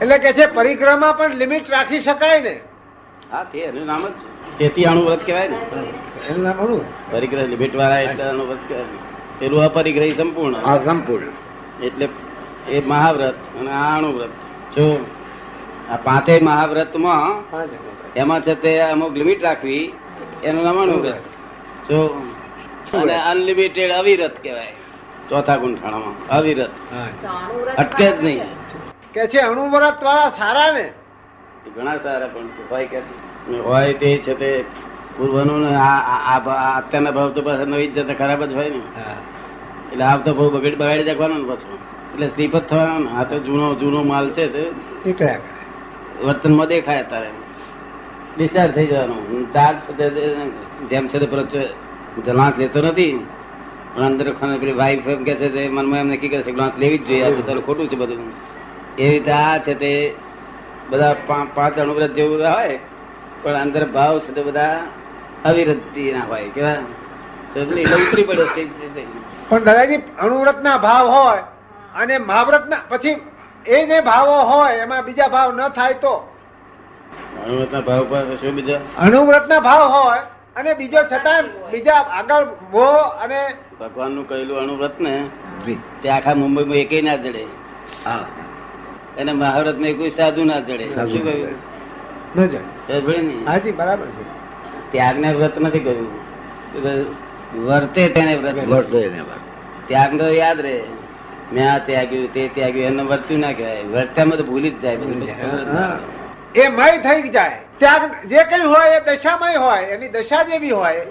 એટલે કે છે પરિક્રમા પણ લિમિટ રાખી શકાય ને? હા, તે એનું નામ જ છે, તેથી અણુવ્રત કહેવાય ને, એનું નામ અણુ પરિગ્રહ લિમિટ વાળા એટલે અણુવ્રત કહેવાય. પેલું અપરિગ્રહી સંપૂર્ણ, આ સંપૂર્ણ એટલે એ મહાવ્રત અને આ અણુવ્રત. જો આ પાંચે મહાવ્રતમાં એમાં છે તે અમુક લિમિટ રાખવી, એનું નામ અણુવ્રત. જો અને અનલિમિટેડ અવિરત કહેવાય ચોથા ગુંઠાણામાં, અવિરત અટકે જ નહીં. કે છે અણુવ્રત વાળા સારા ને, ઘણા સારા, પણ હોય કે હોય તે છે તે પૂર્વનો ને અત્યારના ભાવ તો પાછા નવી જ જતા ખરાબ જ હોય ને, એટલે આ તો બહુ બગાડી દેખવાનો ને પાછો, એટલે શ્રીપદ થવાનો ને. આ તો જૂનો માલ છે, વર્તનમાં દેખાય તારે ડિસ્ચાર્જ થઈ જવાનું. ચાર્જ જેમ છે ગ્લાસ લેતો નથી, પણ અંદર પેલી વાઈફ એમ કે છે મનમાં એમ નક્કી કરશે ગ્લાસ લેવી જ જોઈએ, ચાલુ ખોટું છે બધું. એ રીતે આ છે તે બધા પાંચ અણુવ્રત જેવું હોય, પણ અંદર ભાવ છે તે બધા અવિરતી ના હોય, કેવા ઉતરી પડે. પણ દાદાજી અણુવ્રત ના ભાવ હોય અને મહાવ્રત ના પછી એ જે ભાવો હોય એમાં બીજા ભાવ ન થાય તો અણુવ્રત ના ભાવ પર શું બીજા અણુવ્રત ના ભાવ હોય અને બીજો છતાં બીજા આગળ ભો અને ભગવાન નું કહેલું અણુવ્રત ને તે આખા મુંબઈમાં એકે ના જડે. હા, અને મહાવ્રત ને કોઈ સાધુ ના જડે. શું કહ્યું? ના જડે. હાજી, બરાબર છે. ત્યાગને વ્રત નથી કહ્યું, વર્તે તેને વ્રત. ત્યાગ તો યાદ રહે, મેં આ ત્યાગ્યું તે ત્યાગ્યું એને વર્ત્યું ના કહેવાય. વર્ત્યામાં તો ભૂલી જ જાય, એ મય થઈ જાય. ત્યાગ જે કઈ હોય એ દશામય હોય, એની દશા જેવી હોય,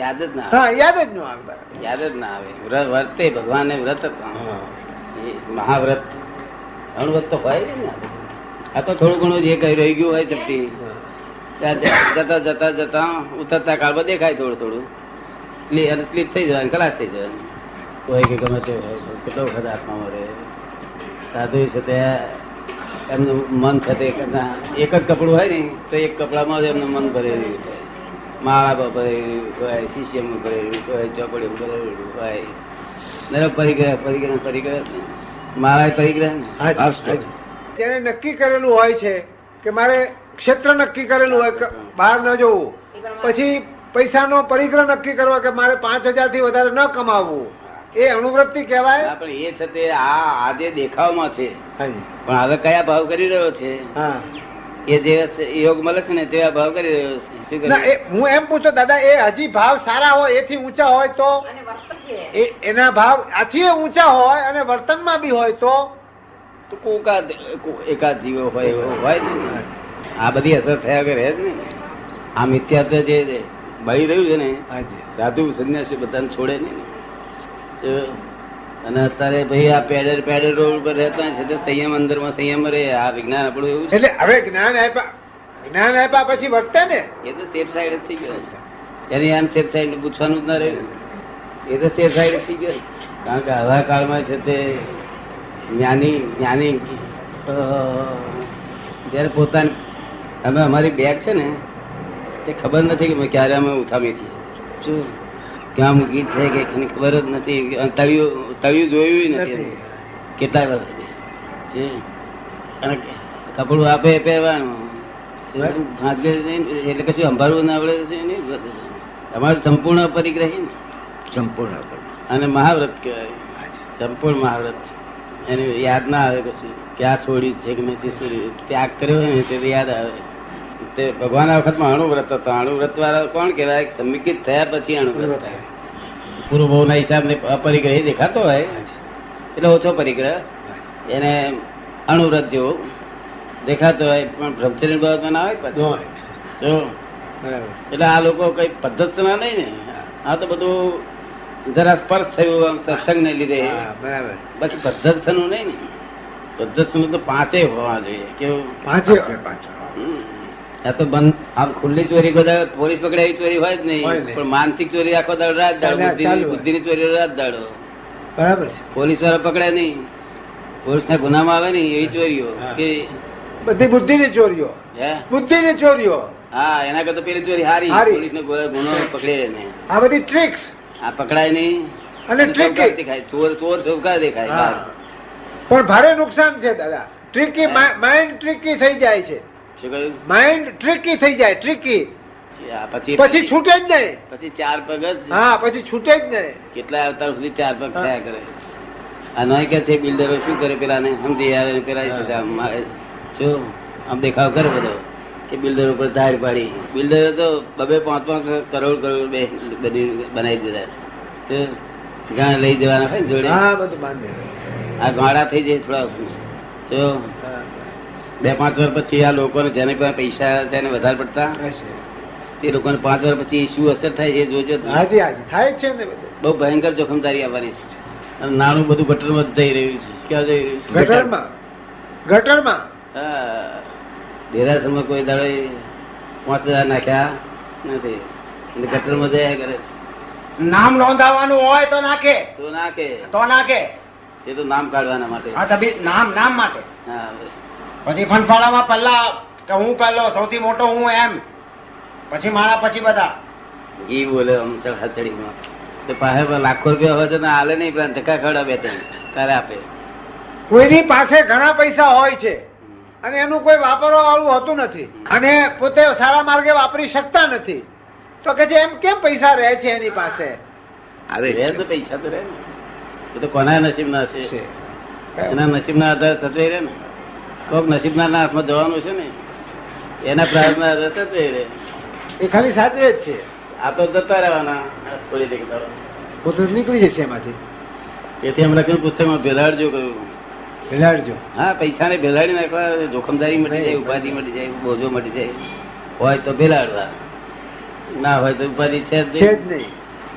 યાદ જ ના આવે. યાદ જ ના આવે, યાદ જ ના આવે. વર્તે ભગવાને વ્રત, મહાવ્રત અણુવ્રત તો હોય ને. આ તો થોડું ઘણું જે કઈ રહી ગયું હોય ચપટી, જતા જતા જતા ઉતરતા કાળમાં દેખાય થોડું થોડું, અને સ્લીપ થઈ જવાની, ખલાસ થઈ જવાની. કોઈ કે ગમે તે કેટલો વખત આત્મામાં રહે સાધુ છે તે એમનું મન છે તે એક જ કપડું હોય ને તો એક કપડામાં જ એમનું મન ભરેલું હોય, માળા ભરેલું હોય, શીશીમાં ભરેલું હોય, ચોપડીમાં ભરેલું હોય. નરક પરિગ્રહ, પરિગ્રહ માળા પરિગ્રહ જેને નક્કી કરેલું હોય છે કે મારે ક્ષેત્ર નક્કી કરેલું હોય બહાર ન જવું, પછી પૈસાનો પરિગ્રહ નક્કી કરવો કે મારે 5,000 થી વધારે ન કમાવવું, એ અણુવ્રત કહેવાય. પણ એ સાથે આજે દેખાવમાં છે, પણ હવે કયા ભાવ કરી રહ્યો છે એ જે યોગ મળે છે ને તેવા ભાવ કરી રહ્યો છે. હું એમ પૂછતો દાદા, એ હજી ભાવ સારા હોય, એથી ઊંચા હોય તો એના ભાવ આથી ઊંચા હોય અને વર્તનમાં બી હોય તો એકાદ જીવો હોય એવો હોય ને, આ બધી અસર થયા કરે જ ને. આ મિથ્યાત્વ જે બળી રહ્યું છે ને, સાધુ સંન્યાસી બધાને છોડે નહીં. અને અત્યારે ભાઈ આ પેડર પેડર રોડ ઉપર રહેતા છે તો સંયમ અંદરમાં સંયમ રહે. આ વિજ્ઞાન આપણું એવું છે, એટલે હવે જ્ઞાન આપ્યા પછી વર્તે ને, એ તો સેફ સાઈડ જ થઈ ગયો. એની આમ સેફ સાઈડ પૂછવાનું જ ના રહ્યું, એ તો સેફ સાઈડ જ થઈ ગયો. કારણ કે આવા કાળમાં છે તે જ્ઞાની જયારે પોતાની અમે અમારી બેગ છે ને એ ખબર નથી કે ક્યારે અમે ઉઠામી છીએ, શું ક્યાં મૂકી છે કે ખબર જ નથી. તળિયું જોયું નથી કેટલા વર્ષથી, અને કપડું આપે પહેરવાનું, એટલે કશું સંભાળવું ના આવડે નહીં. અમારું સંપૂર્ણ પરિગ્રહી ને, સંપૂર્ણ અને મહાવ્રત કહેવાય, સંપૂર્ણ મહાવ્રત. એને યાદ ના આવે કશું ક્યાં છોડ્યું છે કે નથી છોડ્યું, ત્યાગ કર્યો હોય ને તે યાદ આવે. તે ભગવાન આ વખતમાં અણુવ્રત હતા. અણુવ્રત વાળા કોણ કહેવાય? સમિકિત થયા પછી અણુવ્રત થાય. પૂર્વ ભાવના હિસાબને અપરિગ્રહ દેખાતો હોય એટલે ઓછો પરિગ્રહ, એને અણુવ્રત જેવો દેખાતો હોય, પણ બ્રહ્મચર્ય બાબતમાં ના હોય પછી. એટલે આ લોકો કઈ પદ્ધતિના નહીં ને, આ તો બધું જરા સ્પર્શ થયું આમ સત્સંગને લીધે, બરાબર. પછી પદ્ધતિનું નહીં ને, પદ્ધતિનું તો પાંચે હોવા જોઈએ. કેવું? પાંચે. આ તો બંધ આમ ખુલ્લી ચોરી બધા પોલીસ પકડાવી ચોરી હોય જ નહીં, પણ માનસિક ચોરી આખો દાડો રાત દાડો, બુદ્ધિની ચોરી રાત દાડો, બરાબર છે. પોલીસ વાળા પકડાય નહીં, પોલીસના ગુનામાં આવે નહીં એવી ચોરીઓ, કે બધી બુદ્ધિની ચોરીઓ, બુદ્ધિની ચોરીઓ. હા, એના કરતા પેલી ચોરી હારી, પોલીસનો ગુનો પકડે નહીં. આ બધી ટ્રિક્સ આ પકડાય નહીં, અને ટ્રિક દેખાય, ચોર ચોર ચોખા દેખાય, પણ ભારે નુકસાન છે દાદા. ટ્રીકી માઇન્ડ ટ્રીકી થઈ જાય છે. શું કહ્યું? માઇન્ડ ટ્રીકી થઈ જાય, ટ્રીકી. પછી છૂટે જ નહીં, પછી ચાર પગ જ. હા, પછી છૂટે જ નહીં. કેટલા અવતાર સુધી ચાર પગ થયા કરે. આનો કે છે બિલ્ડરો શું કરે, પેલા ને સમજી આવે, પેલા જો આમ દેખાવ કરે બધો કે બિલ્ડરો પર ધાડ પાડી. બિલ્ડરો તો 2-5 કરોડ બનાવી દીધા છે. ગાંડા લઈ જવાના હોય જોડે, આ ગાંડા થઈ જાય થોડા. જો 2-5 વર્ષ પછી આ લોકોને જેને પણ પૈસા છે ને વધારે પડતા, એ લોકોને 5 વર્ષ પછી શું અસર થાય એ જોજો. થાય છે ને, બહુ ભયંકર જોખમદારી આવવાની છે. અને નાનું બધું ગટરમાં જઈ રહ્યું છે. ક્યાં જઈ રહ્યું છે? ગટરમાં. હા, દેરાસરમાં કોઈ દાડો 5000 નાખ્યા નથી, ગટરમાં જયા કરે છે. નામ નોંધાવવાનું હોય તો નાખે, તો નાખે. એ તો નામ કાઢવાના માટે, નામ માટે. પછી ફનફાળામાં પલ્લા કે હું પહેલો, સૌથી મોટો હું, એમ પછી મારા પછી બધા એ બોલે. ચઢાચડીમાં તો પાસે લાખો રૂપિયા હોય તો હાલે નહીં, પેલા ધક્કા ખવડા બે ત્યારે આપે. કોઈની પાસે ઘણા પૈસા હોય છે અને એનું કોઈ વાપરવા વાળું હોતું નથી અને પોતે સારા માર્ગે વાપરી શકતા નથી, તો કે છે એમ કેમ પૈસા રહે છે એની પાસે? આવે તો પૈસા તો રહે ને, એ તો કોના નસીબ ના હશે, એના નસીબ ના આધારે સચવાઈ રહે ને. કોક નસીબ ના હાથમાં જવાનું છે ને, એના પ્રાર્થના આધારે સચવાઈ રહે. એ ખાલી સાચવે જ છે. આ તો જતા રહેવાના, છોડી દે પોતે નીકળી જશે એમાંથી. તેથી એમ લખ્યું પુસ્તકમાં, ભેલાડજો કહ્યું, ભેલાડજો. હા, પૈસાને ભેલાડી નાખવા, જોખમદારી મટી જાય, ઉપાધિ મટી જાય, બોજો મટી જાય. હોય તો ભેલાડવા, ના હોય તો ઉપાધિ છે જ નહીં.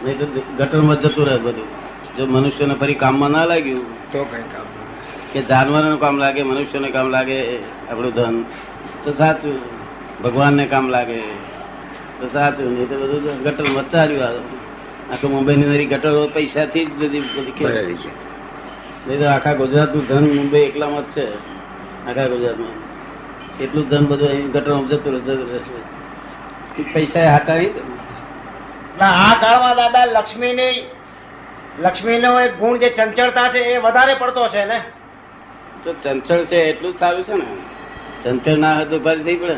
નહીં તો ગટરમાં જતું રહે બધું. જો મનુષ્યને ફરી કામમાં ના લાગ્યું તો કઈ કામ કે જાનવરોનું કામ લાગે, મનુષ્યને કામ લાગે આપણું ધન તો સાચું, ભગવાનને કામ લાગે તો સાચું. નહીં તો બધું ગટર મચાર્યું. આખું મુંબઈની નરી ગટરો પૈસાથી જ બધી છે. નહીં તો આખા ગુજરાતનું ધન મુંબઈ એકલામાં જ છે. આખા ગુજરાતમાં એટલું ધન બધું અહીં ગટરમાં જતું રહેશે. પૈસા હાથા નહીં. આ કાળમાં દાદા લક્ષ્મીનો એક ગુણ જે ચંચળતા છે એ વધારે પડતો છે ને. તો ચંચળ છે એટલું જ સારું છે ને. ચંચળ ના હોય તો ઉપાધિ થઈ પડે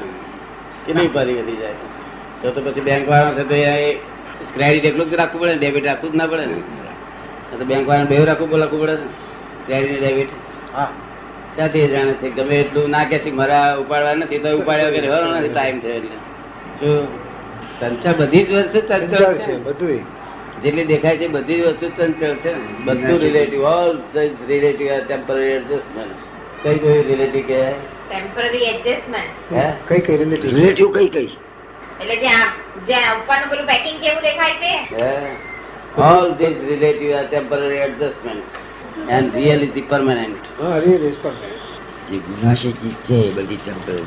કે નહીં, ઉપાધિ વધી જાય તો પછી બેંક વાળા છે તો એ ક્રેડિટ એટલું જ રાખવું પડે ને, ડેબિટ રાખવું જ ના પડે ને. તો બેંક વાળાને બે રાખવું પડે ને, ક્રેડિટ ડેબિટ. હા, ત્યાંથી એ જાણે છે ગમે એટલું ના કે મારા ઉપાડવા નથી તો ઉપાડ્યા વગેરે રહેવાનો નથી, ટાઈમ થયો એટલે. શું ચંચળ બધી જ વસ્તુ ચંચળ છે, બધું જેટલી દેખાય છે બધી જ વસ્તુ ચંચળ છે. બધું relative, all relative are temporary adjustment. કઈ કઈ રિલેટિવ કે ટેમ્પરરી એડજસ્ટમેન્ટ? હે, કઈ કઈ રિલેટિવ? કઈ કઈ એટલે જે ઉપરનું પેલું પેકિંગ કેવું દેખાય તે. હે, all this relative are temporary adjustments and real is permanent. હા, રિયલ ઇઝ પરમેનન્ટ. જે ગુનાશે ચીજ છે એ બધી ટેમ્પરરી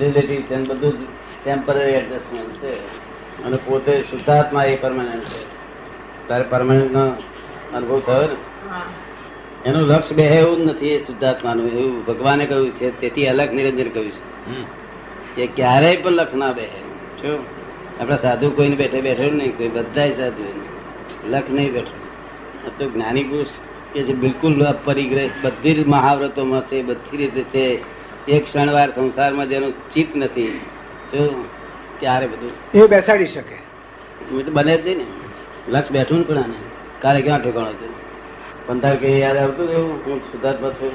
રિલેટિવ છે, બધું ટેમ્પરરી એડજસ્ટમેન્ટ છે. અને પોતે શુદ્ધાત્મા એ પરમાનન્ટ છે. તારે પરમાનન્ટ નો અનુભવ થયો ને, એનું લક્ષ બે એવું જ નથી. એ શુદ્ધાત્માનું એવું ભગવાને કહ્યું છે, તેથી અલગ નિરંજન કહ્યું છે કે ક્યારેય પણ લક્ષ ના બે. જો આપણા સાધુ કોઈને બેઠો નહીં, કોઈ બધા સાધુ લક્ષ નહીં બેઠો. તો જ્ઞાની પુરુષ કે જે બિલકુલ પરિગ્રહ બધી જ મહાવ્રતોમાં છે, બધી રીતે છે, એક ક્ષણવાર સંસારમાં જેનું ચિત્ત નથી. જો ક્યારે બધું એ બેસાડી શકે બને જ નહીં ને. લક્ષ બેઠું ને પણ આને કાલે ક્યાં ઠેકાણો હતું? પંદર કે યાદ આવતું રહ્યું, હું સુધાર્થ છું.